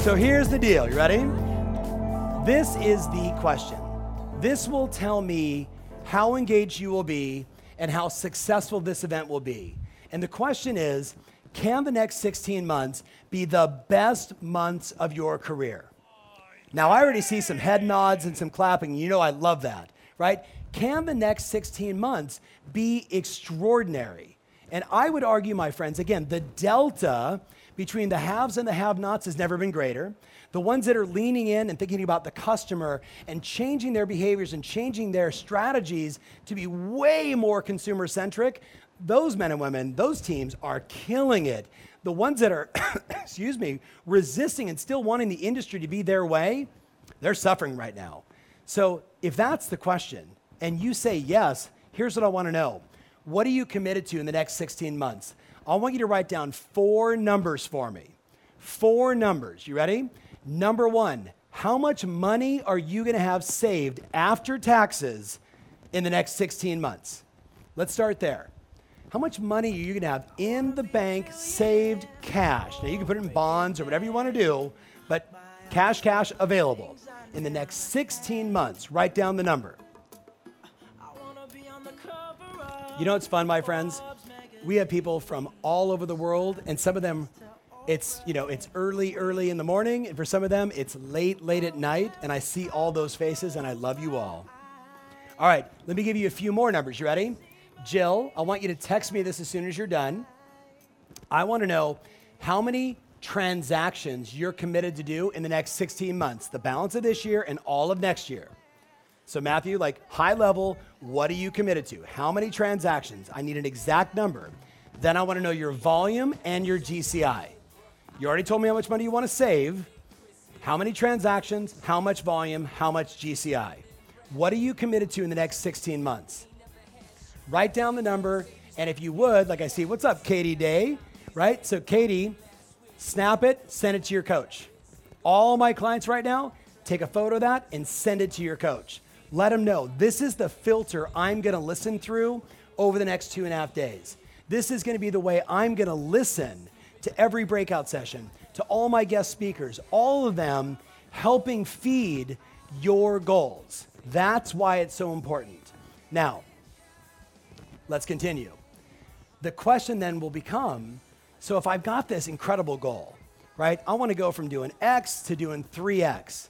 So here's the deal, you ready? This is the question. This will tell me how engaged you will be and how successful this event will be. And the question is, can the next 16 months be the best months of your career? Now, I already see some head nods and some clapping. You know I love that, right? Can the next 16 months be extraordinary? And I would argue, my friends, again, the delta between the haves and the have-nots has never been greater. The ones that are leaning in and thinking about the customer and changing their behaviors and changing their strategies to be way more consumer-centric, those men and women, those teams are killing it. The ones that are, resisting and still wanting the industry to be their way, they're suffering right now. So if that's the question, and you say yes, here's what I want to know. What are you committed to in the next 16 months? I want you to write down four numbers for me. Four numbers. You ready? Number one, how much money are you going to have saved after taxes in the next 16 months? Let's start there. How much money are you going to have in the bank saved cash? Now, you can put it in bonds or whatever you want to do, but cash available. In the next 16 months, write down the number. You know what's fun, my friends? We have people from all over the world, and some of them, it's early in the morning, and for some of them, it's late at night, and I see all those faces, and I love you all. All right, let me give you a few more numbers. You ready? Jill, I want you to text me this as soon as you're done. I want to know how many transactions you're committed to do in the next 16 months, the balance of this year and all of next year. So Matthew, high level, what are you committed to? How many transactions? I need an exact number. Then I want to know your volume and your GCI. You already told me how much money you want to save. How many transactions, how much volume, how much GCI? What are you committed to in the next 16 months? Write down the number, and if you would, I see, what's up, Katie Day, right? So Katie, snap it, send it to your coach. All my clients right now, take a photo of that and send it to your coach. Let them know, this is the filter I'm gonna listen through over the next 2.5 days. This is gonna be the way I'm gonna listen to every breakout session, to all my guest speakers, all of them helping feed your goals. That's why it's so important. Now, let's continue. The question then will become, so if I've got this incredible goal, right? I want to go from doing X to doing 3X.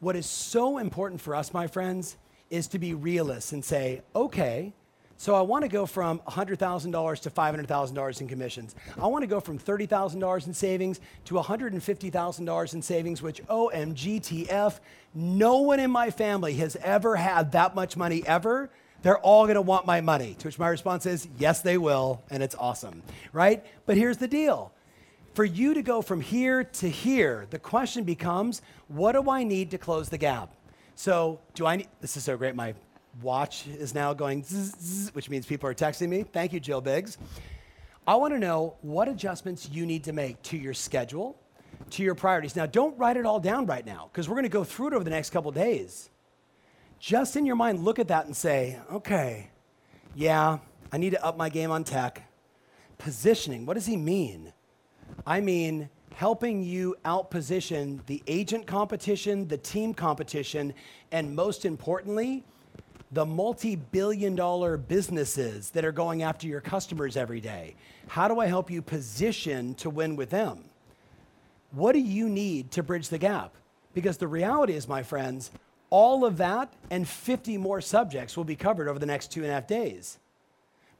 What is so important for us, my friends, is to be realists and say, okay, so I want to go from $100,000 to $500,000 in commissions. I want to go from $30,000 in savings to $150,000 in savings, which OMG TF, no one in my family has ever had that much money ever. They're all gonna want my money, to which my response is, yes, they will, and it's awesome, right? But here's the deal. For you to go from here to here, the question becomes, what do I need to close the gap? So do I need, this is so great, my watch is now going zzz, which means people are texting me. Thank you, Jill Biggs. I wanna know what adjustments you need to make to your schedule, to your priorities. Now, don't write it all down right now, because we're gonna go through it over the next couple days. Just in your mind, look at that and say, okay, yeah, I need to up my game on tech. Positioning, what does he mean? I mean, helping you out-position the agent competition, the team competition, and most importantly, the multi-billion-dollar businesses that are going after your customers every day. How do I help you position to win with them? What do you need to bridge the gap? Because the reality is, my friends, all of that and 50 more subjects will be covered over the next 2.5 days.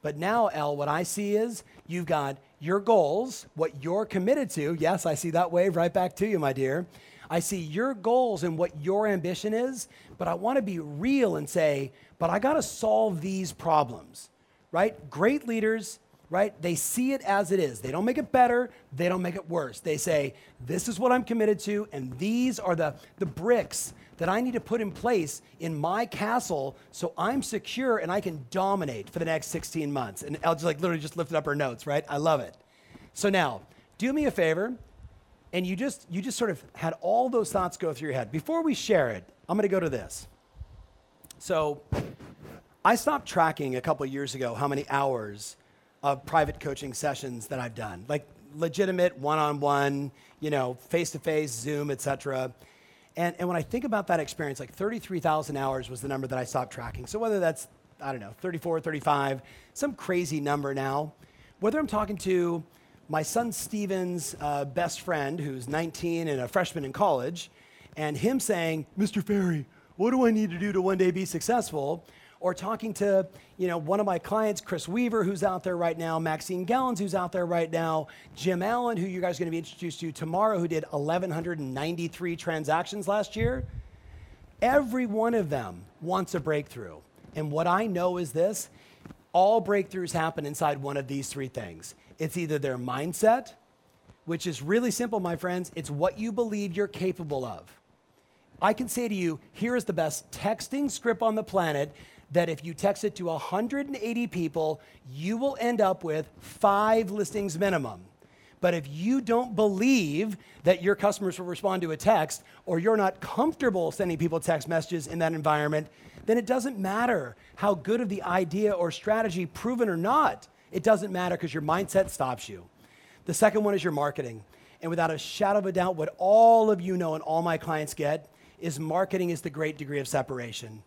But now, Elle, what I see is you've got your goals, what you're committed to. Yes, I see that wave right back to you, my dear. I see your goals and what your ambition is, but I want to be real and say, but I got to solve these problems, right? Great leaders right? They see it as it is. They don't make it better. They don't make it worse. They say, this is what I'm committed to, and these are the bricks that I need to put in place in my castle so I'm secure and I can dominate for the next 16 months. And Elle just like literally just lifted up her notes, right? I love it. So now, do me a favor, and you just sort of had all those thoughts go through your head. Before we share it, I'm going to go to this. So I stopped tracking a couple years ago how many hours of private coaching sessions that I've done, like legitimate one-on-one, you know, face-to-face, Zoom, et cetera. And when I think about that experience, like 33,000 hours was the number that I stopped tracking. So whether that's, I don't know, 34, 35, some crazy number now, whether I'm talking to my son Steven's best friend, who's 19 and a freshman in college, and him saying, Mr. Ferry, what do I need to do to one day be successful? Or talking to, you know, one of my clients, Chris Weaver, who's out there right now, Maxine Gallons, who's out there right now, Jim Allen, who you guys are going to be introduced to tomorrow, who did 1,193 transactions last year. Every one of them wants a breakthrough. And what I know is this, all breakthroughs happen inside one of these three things. It's either their mindset, which is really simple, my friends. It's what you believe you're capable of. I can say to you, here is the best texting script on the planet that if you text it to 180 people, you will end up with 5 listings minimum. But if you don't believe that your customers will respond to a text, or you're not comfortable sending people text messages in that environment, then it doesn't matter how good of the idea or strategy, proven or not, it doesn't matter because your mindset stops you. The second one is your marketing. And without a shadow of a doubt, what all of you know and all my clients get is marketing is the great degree of separation.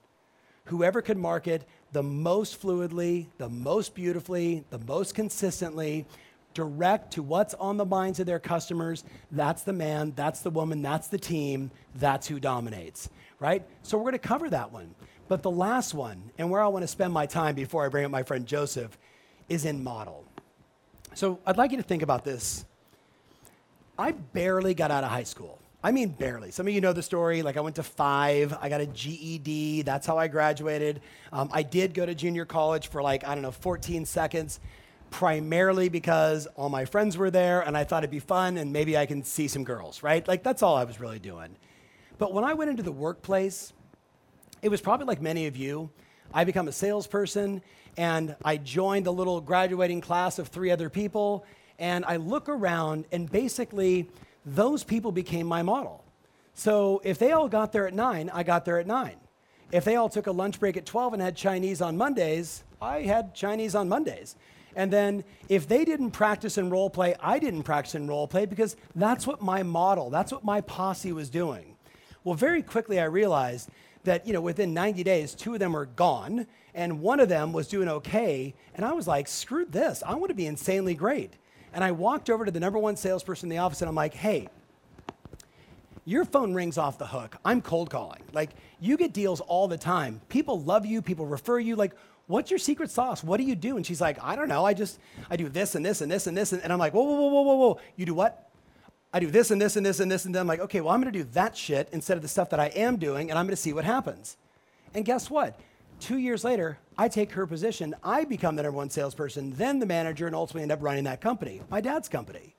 Whoever could market the most fluidly, the most beautifully, the most consistently, direct to what's on the minds of their customers, that's the man, that's the woman, that's the team, that's who dominates, right? So we're gonna cover that one. But the last one, and where I wanna spend my time before I bring up my friend Joseph, is in model. So I'd like you to think about this. I barely got out of high school. I mean, barely. Some of you know the story. Like, I went to 5. I got a GED. That's how I graduated. I did go to junior college for, like, I don't know, 14 seconds, primarily because all my friends were there, and I thought it'd be fun, and maybe I can see some girls, right? Like, that's all I was really doing. But when I went into the workplace, it was probably like many of you. I became a salesperson, and I joined a little graduating class of 3 other people, and I look around, and basically, those people became my model. So if they all got there at 9, I got there at 9. If they all took a lunch break at 12 and had Chinese on Mondays, I had Chinese on Mondays. And then if they didn't practice in role play, I didn't practice in role play because that's what my model, that's what my posse was doing. Well, very quickly I realized that, you know, within 90 days, 2 of them were gone and 1 of them was doing okay. And I was like, screw this, I want to be insanely great. And I walked over to the number 1 salesperson in the office and I'm like, hey, your phone rings off the hook. I'm cold calling. Like, you get deals all the time. People love you, people refer you. Like, what's your secret sauce? What do you do? And she's like, I don't know. I do this and this and this and this. And I'm like, whoa, whoa, whoa, whoa, whoa, whoa. You do what? I do this and this and this and this. And then I'm like, okay, well, I'm gonna do that shit instead of the stuff that I am doing, and I'm gonna see what happens. And guess what? 2 years later, I take her position, I become the number 1 salesperson, then the manager, and ultimately end up running that company, my dad's company.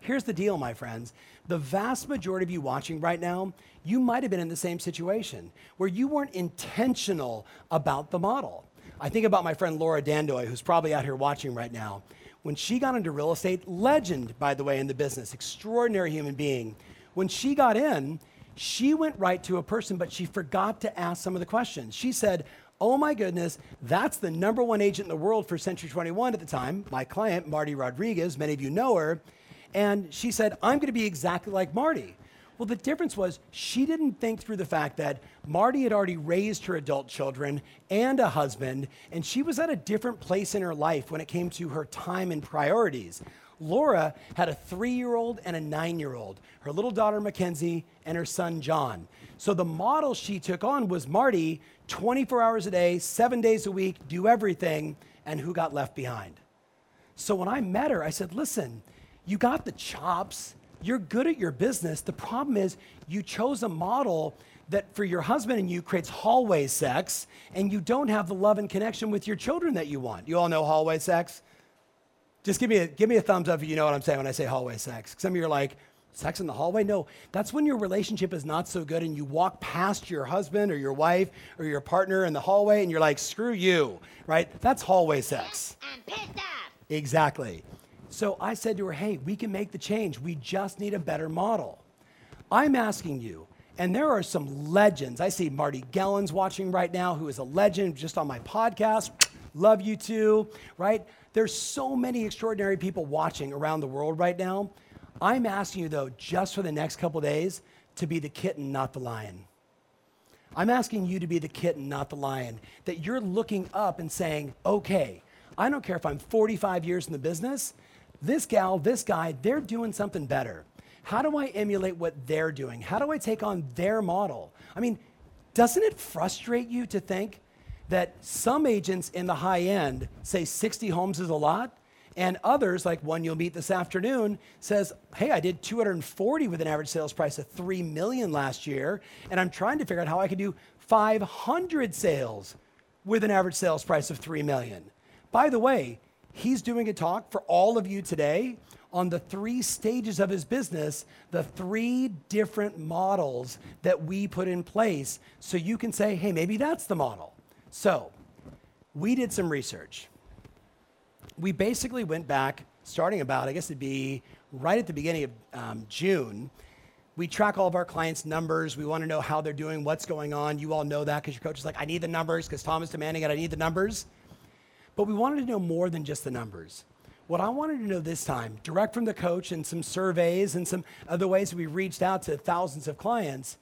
Here's the deal, my friends. The vast majority of you watching right now, you might have been in the same situation where you weren't intentional about the model. I think about my friend Laura Dandoy, who's probably out here watching right now. When she got into real estate, legend, by the way, in the business, extraordinary human being. When she got in, she went right to a person, but she forgot to ask some of the questions. She said, oh my goodness, that's the number 1 agent in the world for Century 21 at the time, my client, Marty Rodriguez, many of you know her, and she said, I'm gonna be exactly like Marty. Well, the difference was she didn't think through the fact that Marty had already raised her adult children and a husband, and she was at a different place in her life when it came to her time and priorities. Laura had a 3-year-old and a 9-year-old, her little daughter Mackenzie and her son John. So the model she took on was Marty, 24 hours a day, 7 days a week, do everything, and who got left behind. So when I met her, I said, listen, you got the chops, you're good at your business. The problem is you chose a model that for your husband and you creates hallway sex, and you don't have the love and connection with your children that you want. You all know hallway sex? Just give me a thumbs up if you know what I'm saying when I say hallway sex. Some of you are like, sex in the hallway? No, that's when your relationship is not so good and you walk past your husband or your wife or your partner in the hallway and you're like, screw you, right? That's hallway sex. I'm pissed off. Exactly. So I said to her, hey, we can make the change. We just need a better model. I'm asking you, and there are some legends. I see Marty Gellens watching right now, who is a legend just on my podcast. Love you too, right? There's so many extraordinary people watching around the world right now. I'm asking you, though, just for the next couple days, to be the kitten, not the lion. I'm asking you to be the kitten, not the lion, that you're looking up and saying, okay, I don't care if I'm 45 years in the business, this gal, this guy, they're doing something better. How do I emulate what they're doing? How do I take on their model? I mean, doesn't it frustrate you to think that some agents in the high end say 60 homes is a lot, and others, like one you'll meet this afternoon, says, hey, I did 240 with an average sales price of $3 million last year, and I'm trying to figure out how I can do 500 sales with an average sales price of $3 million. By the way, he's doing a talk for all of you today on the three stages of his business, the three different models that we put in place, so you can say, hey, maybe that's the model. So we did some research. We basically went back, starting about, I guess it'd be right at the beginning of June. We track all of our clients' numbers. We want to know how they're doing, what's going on. You all know that because your coach is like, I need the numbers because Tom is demanding it. I need the numbers. But we wanted to know more than just the numbers. What I wanted to know this time, direct from the coach and some surveys and some other ways we reached out to thousands of clients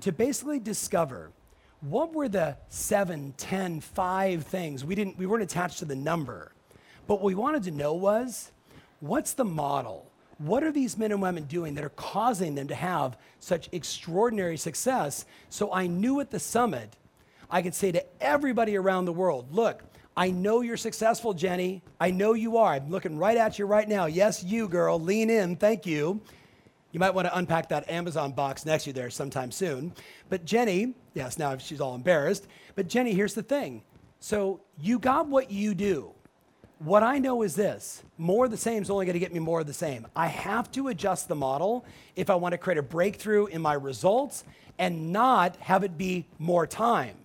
to basically discover what were the 7, 10, 5 things. We weren't attached to the number. But what we wanted to know was, what's the model? What are these men and women doing that are causing them to have such extraordinary success? So I knew at the summit, I could say to everybody around the world, look, I know you're successful, Jenny. I know you are. I'm looking right at you right now. Yes, you, girl. Lean in. Thank you. You might want to unpack that Amazon box next to you there sometime soon. But Jenny, yes, now she's all embarrassed. But Jenny, here's the thing. So you got what you do. What I know is this, more of the same is only going to get me more of the same. I have to adjust the model if I want to create a breakthrough in my results and not have it be more time.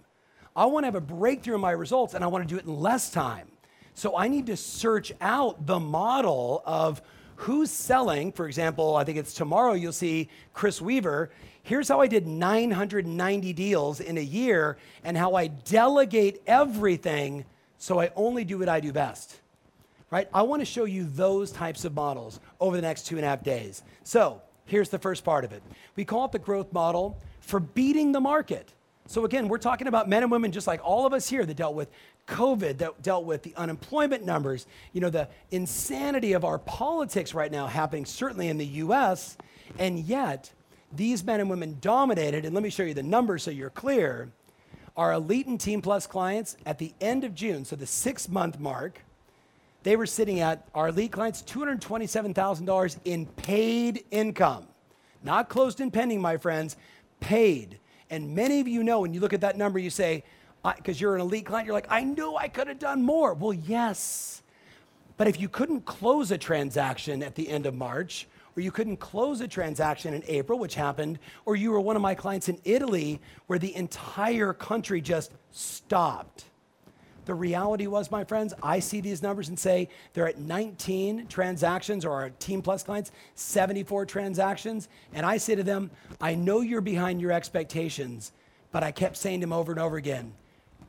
I want to have a breakthrough in my results and I want to do it in less time. So I need to search out the model of who's selling. For example, I think it's tomorrow you'll see Chris Weaver. Here's how I did 990 deals in a year and how I delegate everything so I only do what I do best. Right? I want to show you those types of models over the next 2.5 days. So here's the first part of it. We call it the growth model for beating the market. So again, we're talking about men and women just like all of us here that dealt with COVID, that dealt with the unemployment numbers, you know, the insanity of our politics right now happening, certainly in the US, and yet these men and women dominated, and let me show you the numbers so you're clear. Our elite and Team Plus clients at the end of June, so the 6-month mark, they were sitting at, our elite clients, $227,000 in paid income. Not closed and pending, my friends, paid. And many of you know, when you look at that number, you say, because you're an elite client, you're like, I knew I could have done more. Well, yes, but if you couldn't close a transaction at the end of March, or you couldn't close a transaction in April, which happened, or you were one of my clients in Italy where the entire country just stopped. The reality was, my friends, I see these numbers and say they're at 19 transactions, or our Team Plus clients, 74 transactions. And I say to them, I know you're behind your expectations, but I kept saying to them over and over again,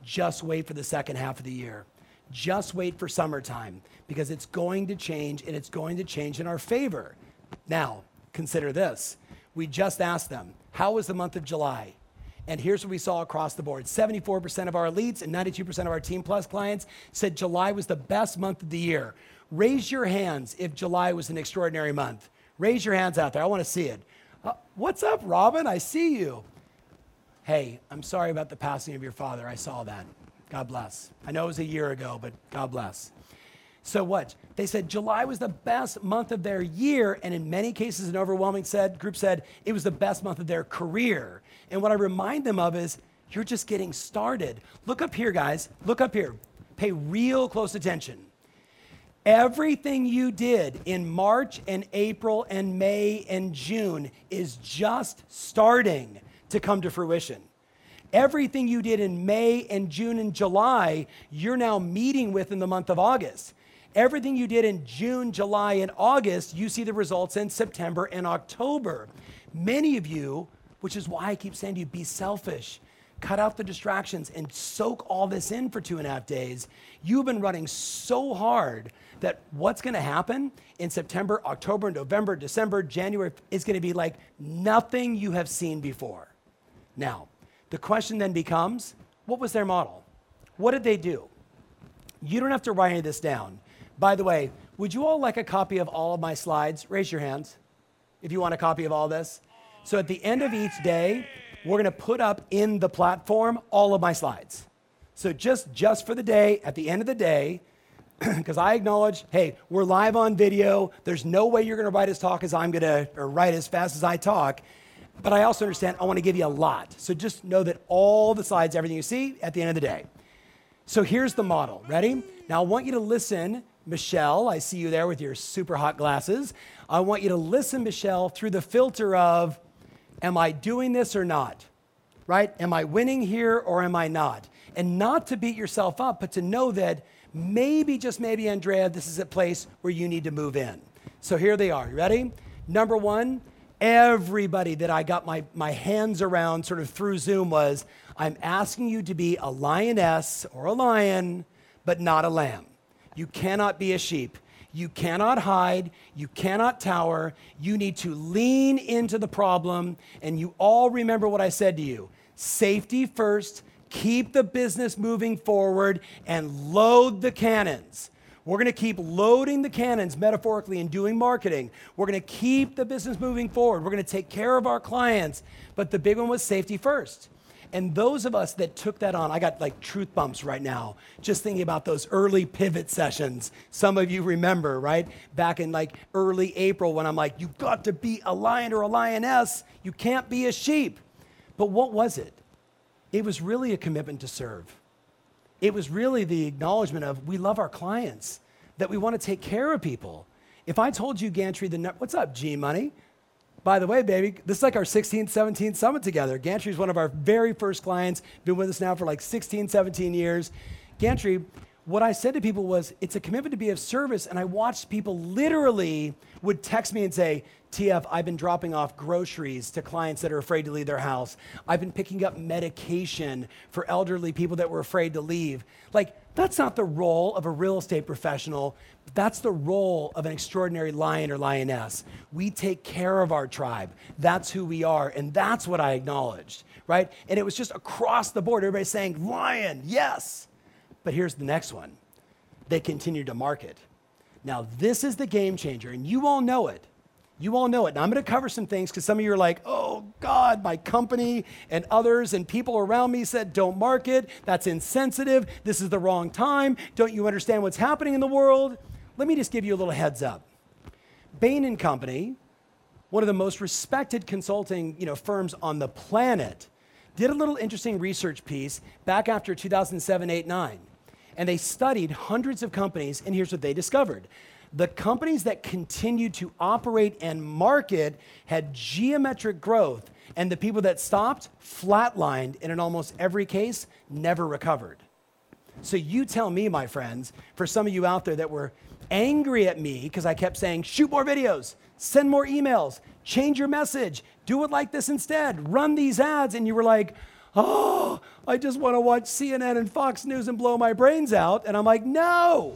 just wait for the second half of the year. Just wait for summertime, because it's going to change, and it's going to change in our favor. Now, consider this. We just asked them, how was the month of July? And here's what we saw across the board. 74% of our elites and 92% of our Team Plus clients said July was the best month of the year. Raise your hands if July was an extraordinary month. Raise your hands out there. I want to see it. What's up, Robin? I see you. Hey, I'm sorry about the passing of your father. I saw that. God bless. I know it was a year ago, but God bless. So what? They said July was the best month of their year, and in many cases, an overwhelming group said it was the best month of their career. And what I remind them of is, you're just getting started. Look up here, guys. Look up here. Pay real close attention. Everything you did in March and April and May and June is just starting to come to fruition. Everything you did in May and June and July, you're now meeting with in the month of August. Everything you did in June, July, and August, you see the results in September and October. Many of you, which is why I keep saying to you, be selfish. Cut out the distractions and soak all this in for 2.5 days. You've been running so hard that what's going to happen in September, October, November, December, January is going to be like nothing you have seen before. Now, the question then becomes, what was their model? What did they do? You don't have to write any of this down. By the way, would you all like a copy of all of my slides? Raise your hands if you want a copy of all this. So at the end of each day, we're gonna put up in the platform all of my slides. So just for the day, at the end of the day, because I acknowledge, hey, we're live on video. There's no way you're gonna write as talk as I'm gonna, or write as fast as I talk. But I also understand I wanna give you a lot. So just know that all the slides, everything you see at the end of the day. So here's the model, ready? Now I want you to listen, Michelle, I see you there with your super hot glasses. I want you to listen, Michelle, through the filter of, am I doing this or not, right? Am I winning here or am I not? And not to beat yourself up, but to know that maybe, just maybe, Andrea, this is a place where you need to move in. So here they are, you ready? Number one, everybody that I got my hands around sort of through Zoom was, I'm asking you to be a lioness or a lion, but not a lamb. You cannot be a sheep. You cannot hide. You cannot cower. You need to lean into the problem. And you all remember what I said to you. Safety first, keep the business moving forward, and load the cannons. We're gonna keep loading the cannons metaphorically and doing marketing. We're gonna keep the business moving forward. We're gonna take care of our clients. But the big one was safety first. And those of us that took that on, I got like truth bumps right now, just thinking about those early pivot sessions. Some of you remember, right? Back in like early April when I'm like, you've got to be a lion or a lioness. You can't be a sheep. But what was it? It was really a commitment to serve. It was really the acknowledgement of, we love our clients, that we want to take care of people. If I told you, Gantry, what's up, G-Money? By the way, baby, this is like our 16th, 17th summit together. Gantry is one of our very first clients, been with us now for like 16, 17 years. Gantry, what I said to people was, it's a commitment to be of service, and I watched people literally would text me and say, TF, I've been dropping off groceries to clients that are afraid to leave their house. I've been picking up medication for elderly people that were afraid to leave. Like, that's not the role of a real estate professional. That's the role of an extraordinary lion or lioness. We take care of our tribe. That's who we are, and that's what I acknowledged, right? And it was just across the board, everybody saying, lion, yes. But here's the next one. They continue to market. Now, this is the game changer, and you all know it. You all know it. Now, I'm going to cover some things because some of you are like, oh, God, my company and others and people around me said, don't market. That's insensitive. This is the wrong time. Don't you understand what's happening in the world? Let me just give you a little heads up. Bain & Company, one of the most respected consulting firms on the planet, did a little interesting research piece back after 2007, 8, 9. And they studied hundreds of companies, and here's what they discovered. The companies that continued to operate and market had geometric growth, and the people that stopped flatlined, and in almost every case, never recovered. So you tell me, my friends, for some of you out there that were angry at me because I kept saying, shoot more videos, send more emails, change your message, do it like this instead, run these ads, and you were like, oh, I just want to watch CNN and Fox News and blow my brains out, and I'm like, no.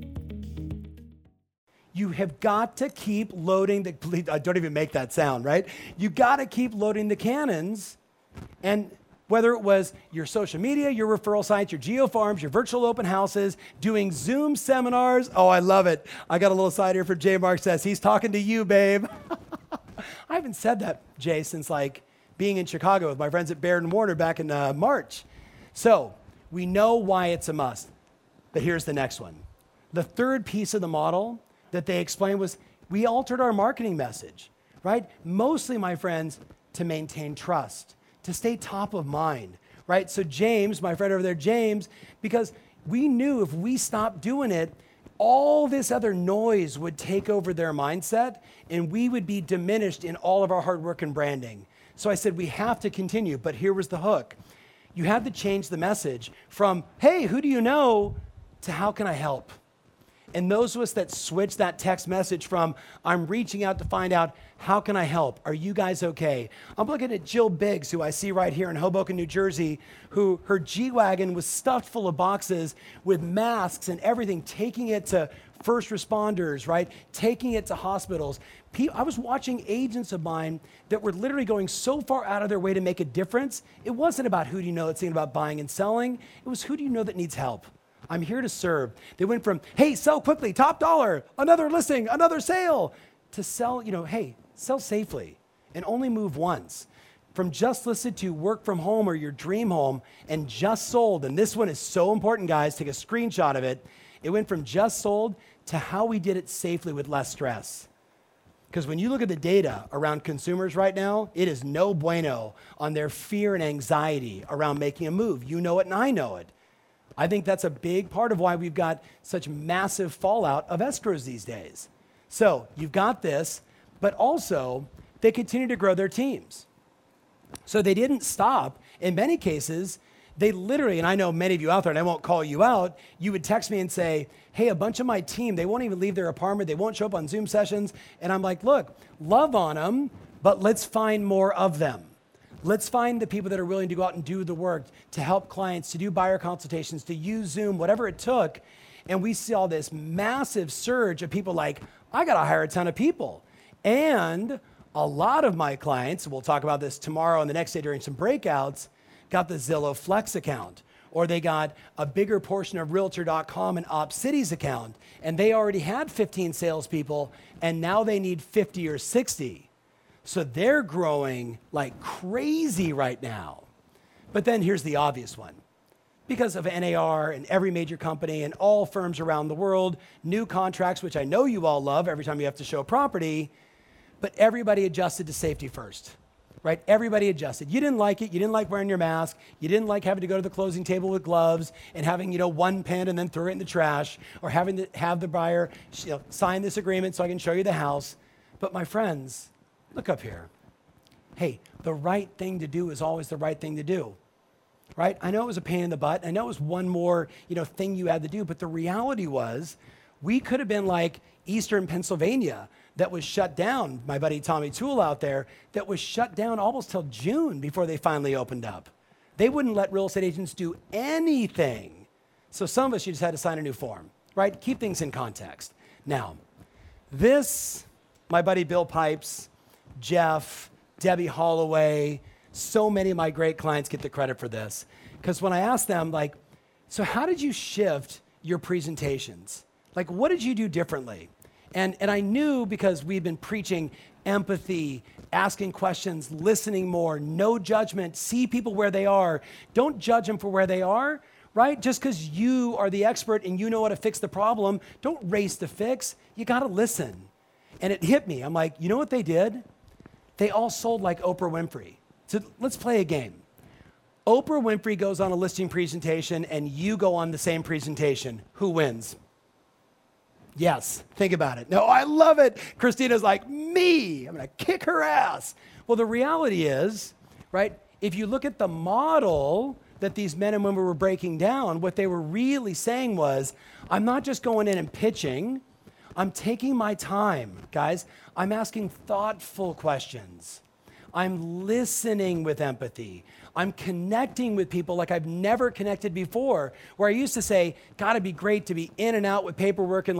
You have got to keep loading the, I don't even make that sound, right? You got to keep loading the cannons. And Whether it was your social media, your referral sites, your geo farms, your virtual open houses, doing Zoom seminars. Oh, I love it. I got a little side here for Jay Mark says, he's talking to you, babe. I haven't said that, Jay, since like being in Chicago with my friends at Baird and Warner back in March. So we know why it's a must. But here's the next one. The third piece of the model that they explained was we altered our marketing message, right? Mostly, my friends, to maintain trust, to stay top of mind, right? So James, my friend over there, James, because we knew if we stopped doing it, all this other noise would take over their mindset and we would be diminished in all of our hard work and branding. So I said, we have to continue, but here was the hook. You had to change the message from, hey, who do you know, to how can I help? And those of us that switched that text message from, I'm reaching out to find out, how can I help? Are you guys okay? I'm looking at Jill Biggs, who I see right here in Hoboken, New Jersey, who her G-Wagon was stuffed full of boxes with masks and everything, taking it to first responders, right? Taking it to hospitals. I was watching agents of mine that were literally going so far out of their way to make a difference. It wasn't about who do you know that's thinking about buying and selling. It was who do you know that needs help? I'm here to serve. They went from, hey, sell quickly, top dollar, another listing, another sale, to sell, hey, sell safely and only move once. From just listed to work from home or your dream home and just sold. And this one is so important, guys. Take a screenshot of it. It went from just sold to how we did it safely with less stress. Because when you look at the data around consumers right now, it is no bueno on their fear and anxiety around making a move. You know it and I know it. I think that's a big part of why we've got such massive fallout of escrows these days. So you've got this, but also they continue to grow their teams. So they didn't stop. In many cases, they literally, and I know many of you out there, and I won't call you out, you would text me and say, hey, a bunch of my team, they won't even leave their apartment. They won't show up on Zoom sessions. And I'm like, look, love on them, but let's find more of them. Let's find the people that are willing to go out and do the work, to help clients, to do buyer consultations, to use Zoom, whatever it took. And we see all this massive surge of people like, I got to hire a ton of people. And a lot of my clients, we'll talk about this tomorrow and the next day during some breakouts, got the Zillow Flex account, or they got a bigger portion of Realtor.com and OpCity's account, and they already had 15 salespeople, and now they need 50 or 60. So they're growing like crazy right now. But then here's the obvious one. Because of NAR and every major company and all firms around the world, new contracts, which I know you all love every time you have to show property, but everybody adjusted to safety first, right? Everybody adjusted. You didn't like it. You didn't like wearing your mask. You didn't like having to go to the closing table with gloves and having, one pen and then throw it in the trash, or having to have the buyer sign this agreement so I can show you the house. But my friends, look up here. Hey, the right thing to do is always the right thing to do, right? I know it was a pain in the butt. I know it was one more, thing you had to do, but the reality was we could have been like Eastern Pennsylvania that was shut down. My buddy Tommy Toole out there that was shut down almost till June before they finally opened up. They wouldn't let real estate agents do anything. So some of us, you just had to sign a new form, right? Keep things in context. Now, this, my buddy Bill Pipes, Jeff, Debbie Holloway, so many of my great clients get the credit for this. Because when I asked them, so how did you shift your presentations? What did you do differently? And I knew because we've been preaching empathy, asking questions, listening more, no judgment, see people where they are. Don't judge them for where they are, right? Just because you are the expert and you know how to fix the problem, don't race to fix. You got to listen. And it hit me. I'm like, you know what they did? They all sold like Oprah Winfrey. So let's play a game. Oprah Winfrey goes on a listing presentation and you go on the same presentation. Who wins? Yes, think about it. No, I love it. Christina's like, me, I'm gonna kick her ass. Well, the reality is, right, if you look at the model that these men and women were breaking down, what they were really saying was, I'm not just going in and pitching, I'm taking my time, guys. I'm asking thoughtful questions. I'm listening with empathy. I'm connecting with people like I've never connected before, where I used to say, God, it'd be great to be in and out with paperwork in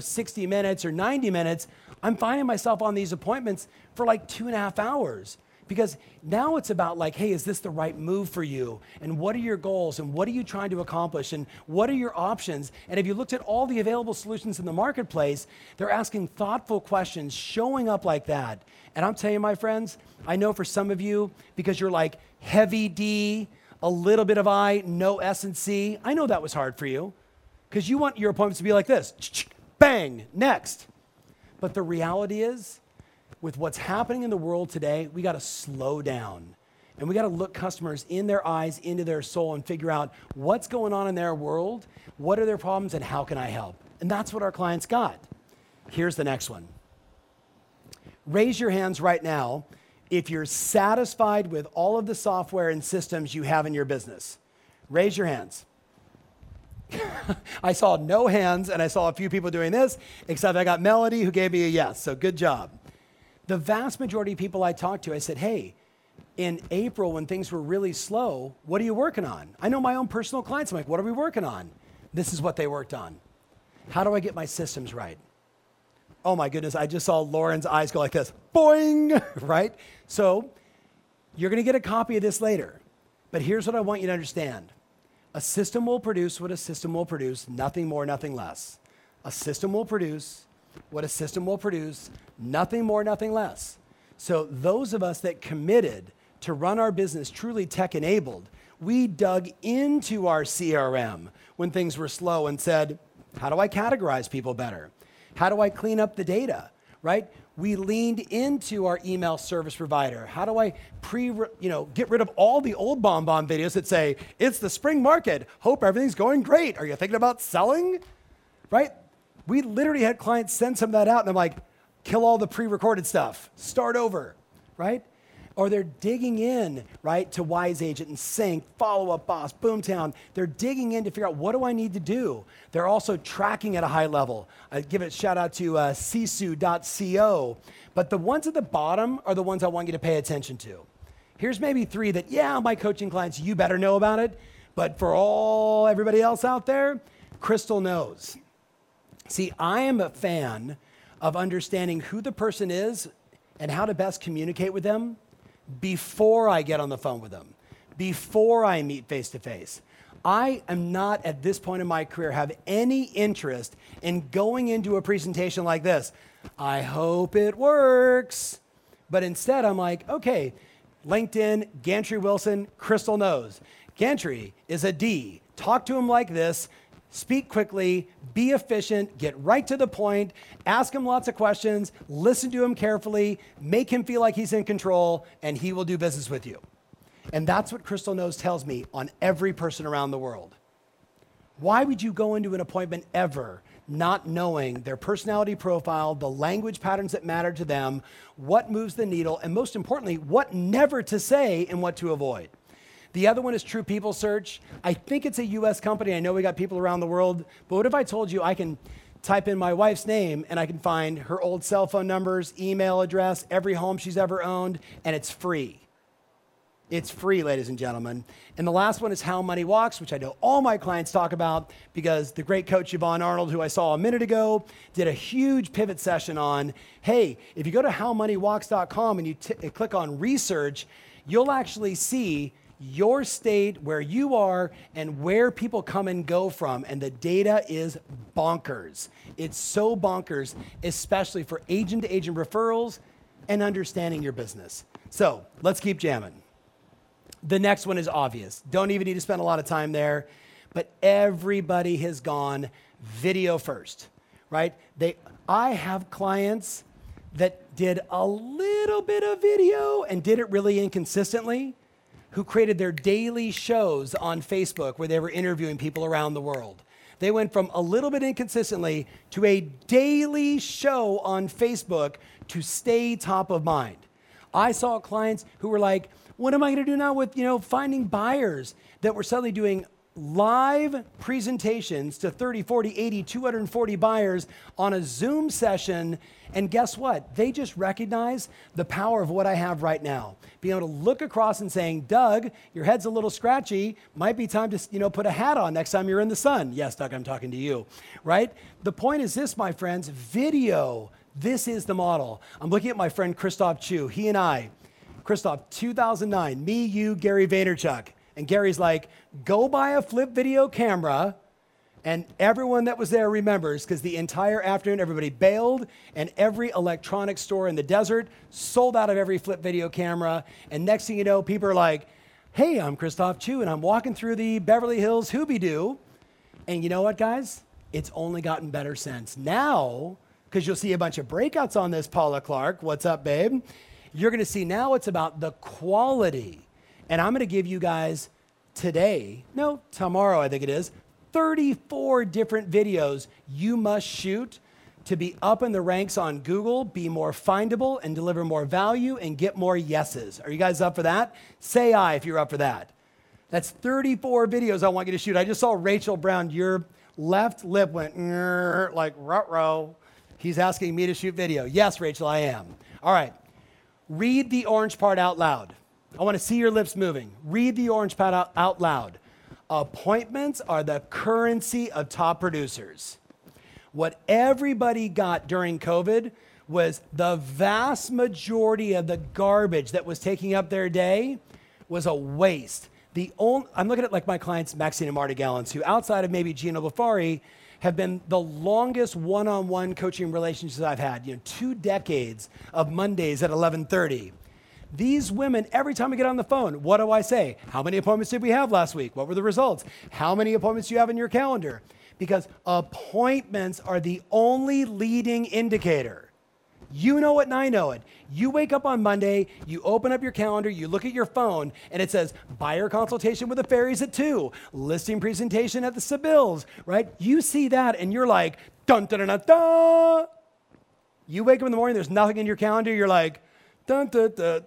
60 minutes or 90 minutes. I'm finding myself on these appointments for 2.5 hours Because now it's about like, hey, is this the right move for you? And what are your goals? And what are you trying to accomplish? And what are your options? And if you looked at all the available solutions in the marketplace, they're asking thoughtful questions, showing up like that. And I'm telling you, my friends, I know for some of you, because you're like heavy D, a little bit of I, no S and C. I know that was hard for you because you want your appointments to be like this. Bang, next. But the reality is, with what's happening in the world today, we got to slow down. And we got to look customers in their eyes, into their soul, and figure out what's going on in their world, what are their problems, and how can I help? And that's what our clients got. Here's the next one. Raise your hands right now if you're satisfied with all of the software and systems you have in your business. Raise your hands. I saw no hands, and I saw a few people doing this, except I got Melody, who gave me a yes, so good job. The vast majority of people I talked to, I said, hey, in April when things were really slow, what are you working on? I know my own personal clients. I'm like, what are we working on? This is what they worked on. How do I get my systems right? Oh my goodness, I just saw Lauren's eyes go like this, boing, right? So you're gonna get a copy of this later, but here's what I want you to understand. A system will produce what a system will produce, nothing more, nothing less. A system will produce what a system will produce, nothing more, nothing less. So those of us that committed to run our business truly tech-enabled, we dug into our CRM when things were slow and said, how do I categorize people better? How do I clean up the data, right? We leaned into our email service provider. How do I get rid of all the old Bonbon videos that say, it's the spring market, hope everything's going great. Are you thinking about selling, right? We literally had clients send some of that out, and I'm like, kill all the pre-recorded stuff, start over, right? Or they're digging in, right, to Wise Agent and Sync, Follow Up Boss, Boomtown. They're digging in to figure out, what do I need to do? They're also tracking at a high level. I give a shout out to sisu.co. But the ones at the bottom are the ones I want you to pay attention to. Here's maybe three that, yeah, my coaching clients, you better know about it. But for everybody else out there, Crystal Knows. See, I am a fan of understanding who the person is and how to best communicate with them before I get on the phone with them, before I meet face to face. I am not, at this point in my career, have any interest in going into a presentation like this. I hope it works. But instead, I'm like, okay, LinkedIn, Gantry Wilson, Crystal Knows. Gantry is a D. Talk to him like this. Speak quickly, be efficient, get right to the point, ask him lots of questions, listen to him carefully, make him feel like he's in control, and he will do business with you. And that's what Crystal Knows tells me on every person around the world. Why would you go into an appointment ever not knowing their personality profile, the language patterns that matter to them, what moves the needle, and most importantly, what never to say and what to avoid? The other one is True People Search. I think it's a US company. I know we got people around the world, but what if I told you I can type in my wife's name and I can find her old cell phone numbers, email address, every home she's ever owned, and it's free. It's free, ladies and gentlemen. And the last one is How Money Walks, which I know all my clients talk about because the great coach Yvonne Arnold, who I saw a minute ago, did a huge pivot session on, hey, if you go to howmoneywalks.com and you click on research, you'll actually see your state, where you are, and where people come and go from. And the data is bonkers. It's so bonkers, especially for agent-to-agent referrals and understanding your business. So let's keep jamming. The next one is obvious. Don't even need to spend a lot of time there, but everybody has gone video first, right? I have clients that did a little bit of video and did it really inconsistently, who created their daily shows on Facebook where they were interviewing people around the world. They went from a little bit inconsistently to a daily show on Facebook to stay top of mind. I saw clients who were like, what am I gonna do now with finding buyers, that were suddenly doing live presentations to 30, 40, 80, 240 buyers on a Zoom session. And guess what? They just recognize the power of what I have right now. Being able to look across and saying, Doug, your head's a little scratchy. Might be time to put a hat on next time you're in the sun. Yes, Doug, I'm talking to you, right? The point is this, my friends, video, this is the model. I'm looking at my friend Christoph Chu. He and I, Christoph, 2009, me, you, Gary Vaynerchuk. And Gary's like, go buy a flip video camera. And everyone that was there remembers because the entire afternoon, everybody bailed, and every electronics store in the desert sold out of every flip video camera. And next thing you know, people are like, hey, I'm Christoph Chu, and I'm walking through the Beverly Hills Hoobie-Doo. And you know what, guys? It's only gotten better since. Now, because you'll see a bunch of breakouts on this, Paula Clark. What's up, babe? You're going to see now it's about the quality. And I'm going to give you guys today, no, tomorrow I think it is, 34 different videos you must shoot to be up in the ranks on Google, be more findable, and deliver more value and get more yeses. Are you guys up for that? Say aye if you're up for that. That's 34 videos I want you to shoot. I just saw Rachel Brown, your left lip went like ruh-roh. He's asking me to shoot video. Yes, Rachel, I am. All right. Read the orange part out loud. I want to see your lips moving. Read the orange part out loud. Appointments are the currency of top producers. What everybody got during COVID was the vast majority of the garbage that was taking up their day was a waste. I'm looking at like my clients, Maxine and Marty Gallons, who outside of maybe Gino Bafari have been the longest one-on-one coaching relationships I've had, you know, 2 decades of Mondays at 11:30. These women, every time we get on the phone, what do I say? How many appointments did we have last week? What were the results? How many appointments do you have in your calendar? Because appointments are the only leading indicator. You know it and I know it. You wake up on Monday, you open up your calendar, you look at your phone, and it says buyer consultation with the Ferries at 2, listing presentation at the Sibils, right? You see that and you're like, dun dun dun dun. You wake up in the morning, there's nothing in your calendar, you're like, dun dun dun,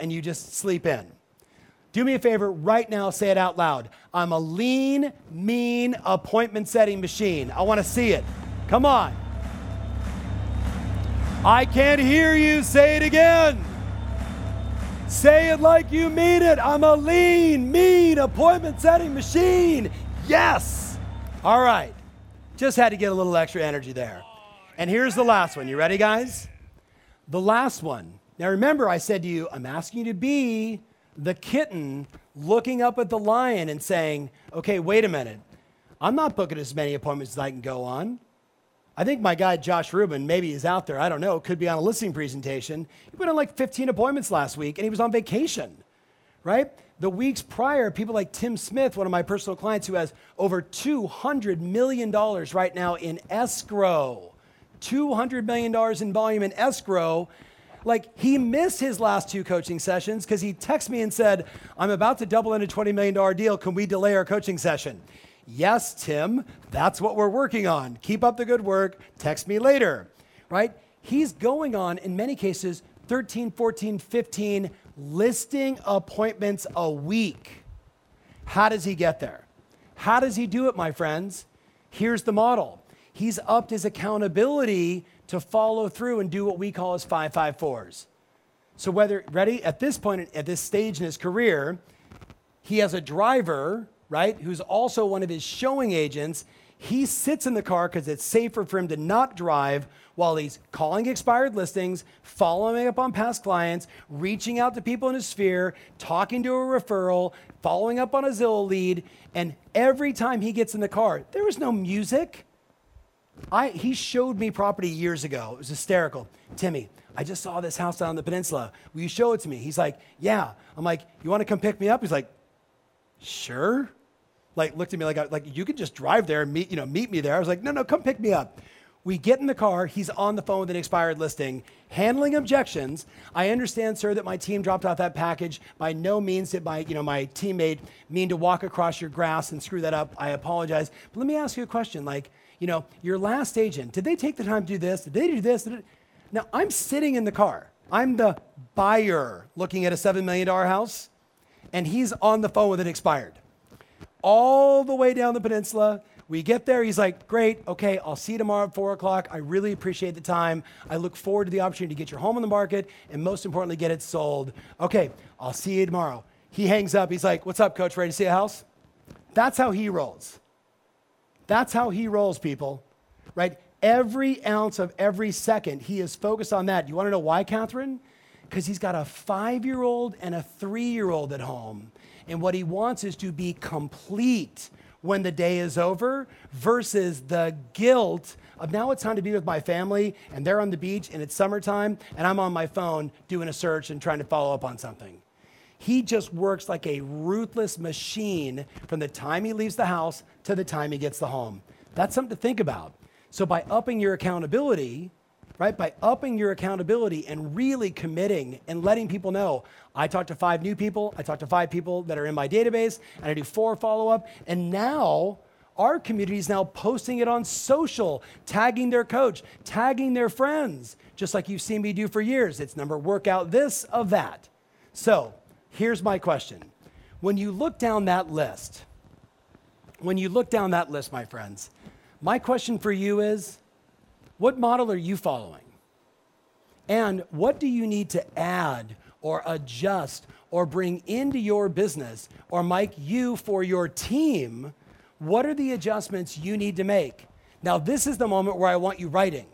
and you just sleep in. Do me a favor right now, say it out loud. I'm a lean, mean appointment setting machine. I want to see it. Come on. I can't hear you. Say it again. Say it like you mean it. I'm a lean, mean appointment setting machine. Yes. All right. Just had to get a little extra energy there. And here's the last one. You ready, guys? The last one. Now, remember, I said to you, I'm asking you to be the kitten looking up at the lion and saying, okay, wait a minute. I'm not booking as many appointments as I can go on. I think my guy, Josh Rubin, maybe is out there. I don't know. Could be on a listing presentation. He went on like 15 appointments last week, and he was on vacation, right? The weeks prior, people like Tim Smith, one of my personal clients who has over $200 million right now in escrow, $200 million in volume in escrow. Like, he missed his last 2 coaching sessions because he texted me and said, I'm about to double in a $20 million deal. Can we delay our coaching session? Yes, Tim, that's what we're working on. Keep up the good work. Text me later, right? He's going on, in many cases, 13, 14, 15 listing appointments a week. How does he get there? How does he do it, my friends? Here's the model. He's upped his accountability to follow through and do what we call his 5-5-4s. So whether, ready, at this point, at this stage in his career, he has a driver, right, who's also one of his showing agents. He sits in the car because it's safer for him to not drive while he's calling expired listings, following up on past clients, reaching out to people in his sphere, talking to a referral, following up on a Zillow lead. And every time he gets in the car, there was no music. He showed me property years ago. It was hysterical. Timmy, I just saw this house down on the peninsula. Will you show it to me? He's like, yeah. I'm like, you want to come pick me up? He's like, sure. Like, looked at me like you could just drive there and meet me there. I was like, no, come pick me up. We get in the car. He's on the phone with an expired listing, handling objections. I understand, sir, that my team dropped off that package. By no means did my teammate mean to walk across your grass and screw that up. I apologize. But let me ask you a question. Like, your last agent, did they take the time to do this? Did they do this? Now, I'm sitting in the car. I'm the buyer looking at a $7 million house, and he's on the phone with an expired. All the way down the peninsula, we get there. He's like, great, okay, I'll see you tomorrow at 4:00. I really appreciate the time. I look forward to the opportunity to get your home on the market and most importantly, get it sold. Okay, I'll see you tomorrow. He hangs up. He's like, what's up, coach? Ready to see a house? That's how he rolls. That's how he rolls, people, right? Every ounce of every second, he is focused on that. You want to know why, Catherine? because he's got a 5-year-old and a 3-year-old at home. And what he wants is to be complete when the day is over versus the guilt of now it's time to be with my family and they're on the beach and it's summertime and I'm on my phone doing a search and trying to follow up on something. He just works like a ruthless machine from the time he leaves the house to the time he gets the home. That's something to think about. So by upping your accountability, right? By upping your accountability and really committing and letting people know, I talked to 5 new people, I talked to 5 people that are in my database, and I do 4 follow-up, and now our community is now posting it on social, tagging their coach, tagging their friends, just like you've seen me do for years. It's number workout this of that. So here's my question. When you look down that list, my friends, my question for you is, what model are you following? And what do you need to add or adjust or bring into your business or, Mike, you for your team? What are the adjustments you need to make? Now, this is the moment where I want you writing.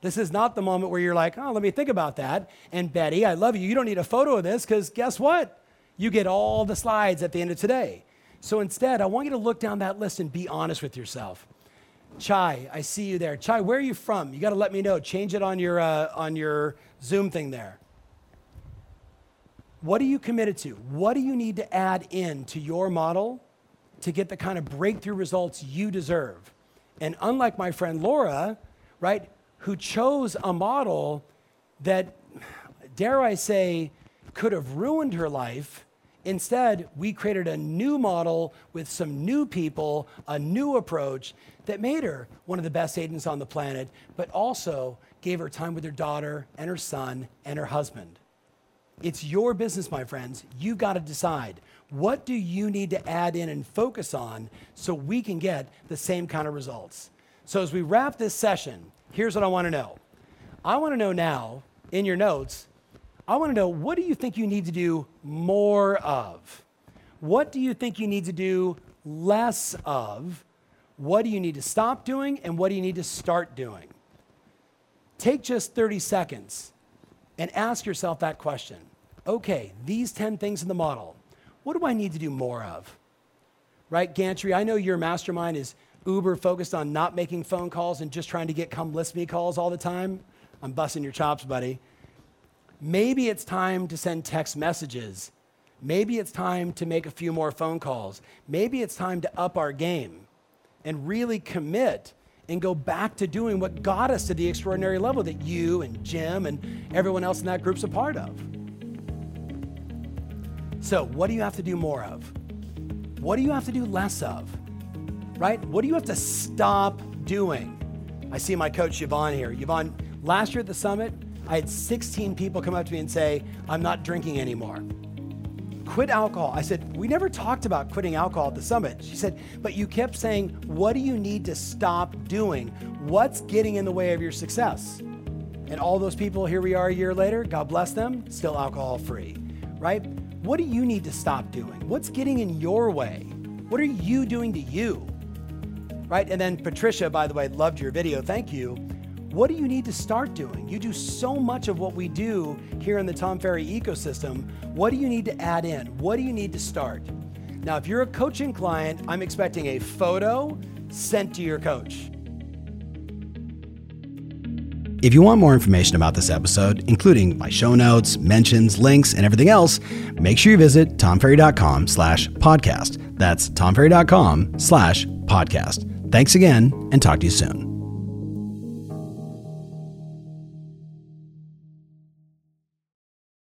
This is not the moment where you're like, oh, let me think about that. And Betty, I love you. You don't need a photo of this because guess what? You get all the slides at the end of today. So instead, I want you to look down that list and be honest with yourself. Chai, I see you there. Chai, where are you from? You got to let me know. Change it on your Zoom thing there. What are you committed to? What do you need to add in to your model to get the kind of breakthrough results you deserve? And unlike my friend Laura, right, who chose a model that, dare I say, could have ruined her life, instead, we created a new model with some new people, a new approach that made her one of the best agents on the planet, but also gave her time with her daughter and her son and her husband. It's your business, my friends. You've got to decide, what do you need to add in and focus on so we can get the same kind of results? So as we wrap this session, here's what I want to know. I want to know now, in your notes, I want to know, what do you think you need to do more of? What do you think you need to do less of? What do you need to stop doing, and what do you need to start doing? Take just 30 seconds and ask yourself that question. Okay, these 10 things in the model, what do I need to do more of? Right, Gantry, I know your mastermind is uber focused on not making phone calls and just trying to get come list me calls all the time. I'm busting your chops, buddy. Maybe it's time to send text messages. Maybe it's time to make a few more phone calls. Maybe it's time to up our game and really commit and go back to doing what got us to the extraordinary level that you and Jim and everyone else in that group's a part of. So what do you have to do more of? What do you have to do less of? Right? What do you have to stop doing? I see my coach Yvonne here. Yvonne, last year at the summit, I had 16 people come up to me and say, I'm not drinking anymore. Quit alcohol. I said, we never talked about quitting alcohol at the summit. She said, but you kept saying, what do you need to stop doing? What's getting in the way of your success? And all those people, here we are a year later, God bless them, still alcohol free, right? What do you need to stop doing? What's getting in your way? What are you doing to you, right? And then Patricia, by the way, loved your video, thank you. What do you need to start doing? You do so much of what we do here in the Tom Ferry ecosystem. What do you need to add in? What do you need to start? Now, if you're a coaching client, I'm expecting a photo sent to your coach. If you want more information about this episode, including my show notes, mentions, links, and everything else, make sure you visit tomferry.com/podcast. That's tomferry.com/podcast. Thanks again, and talk to you soon.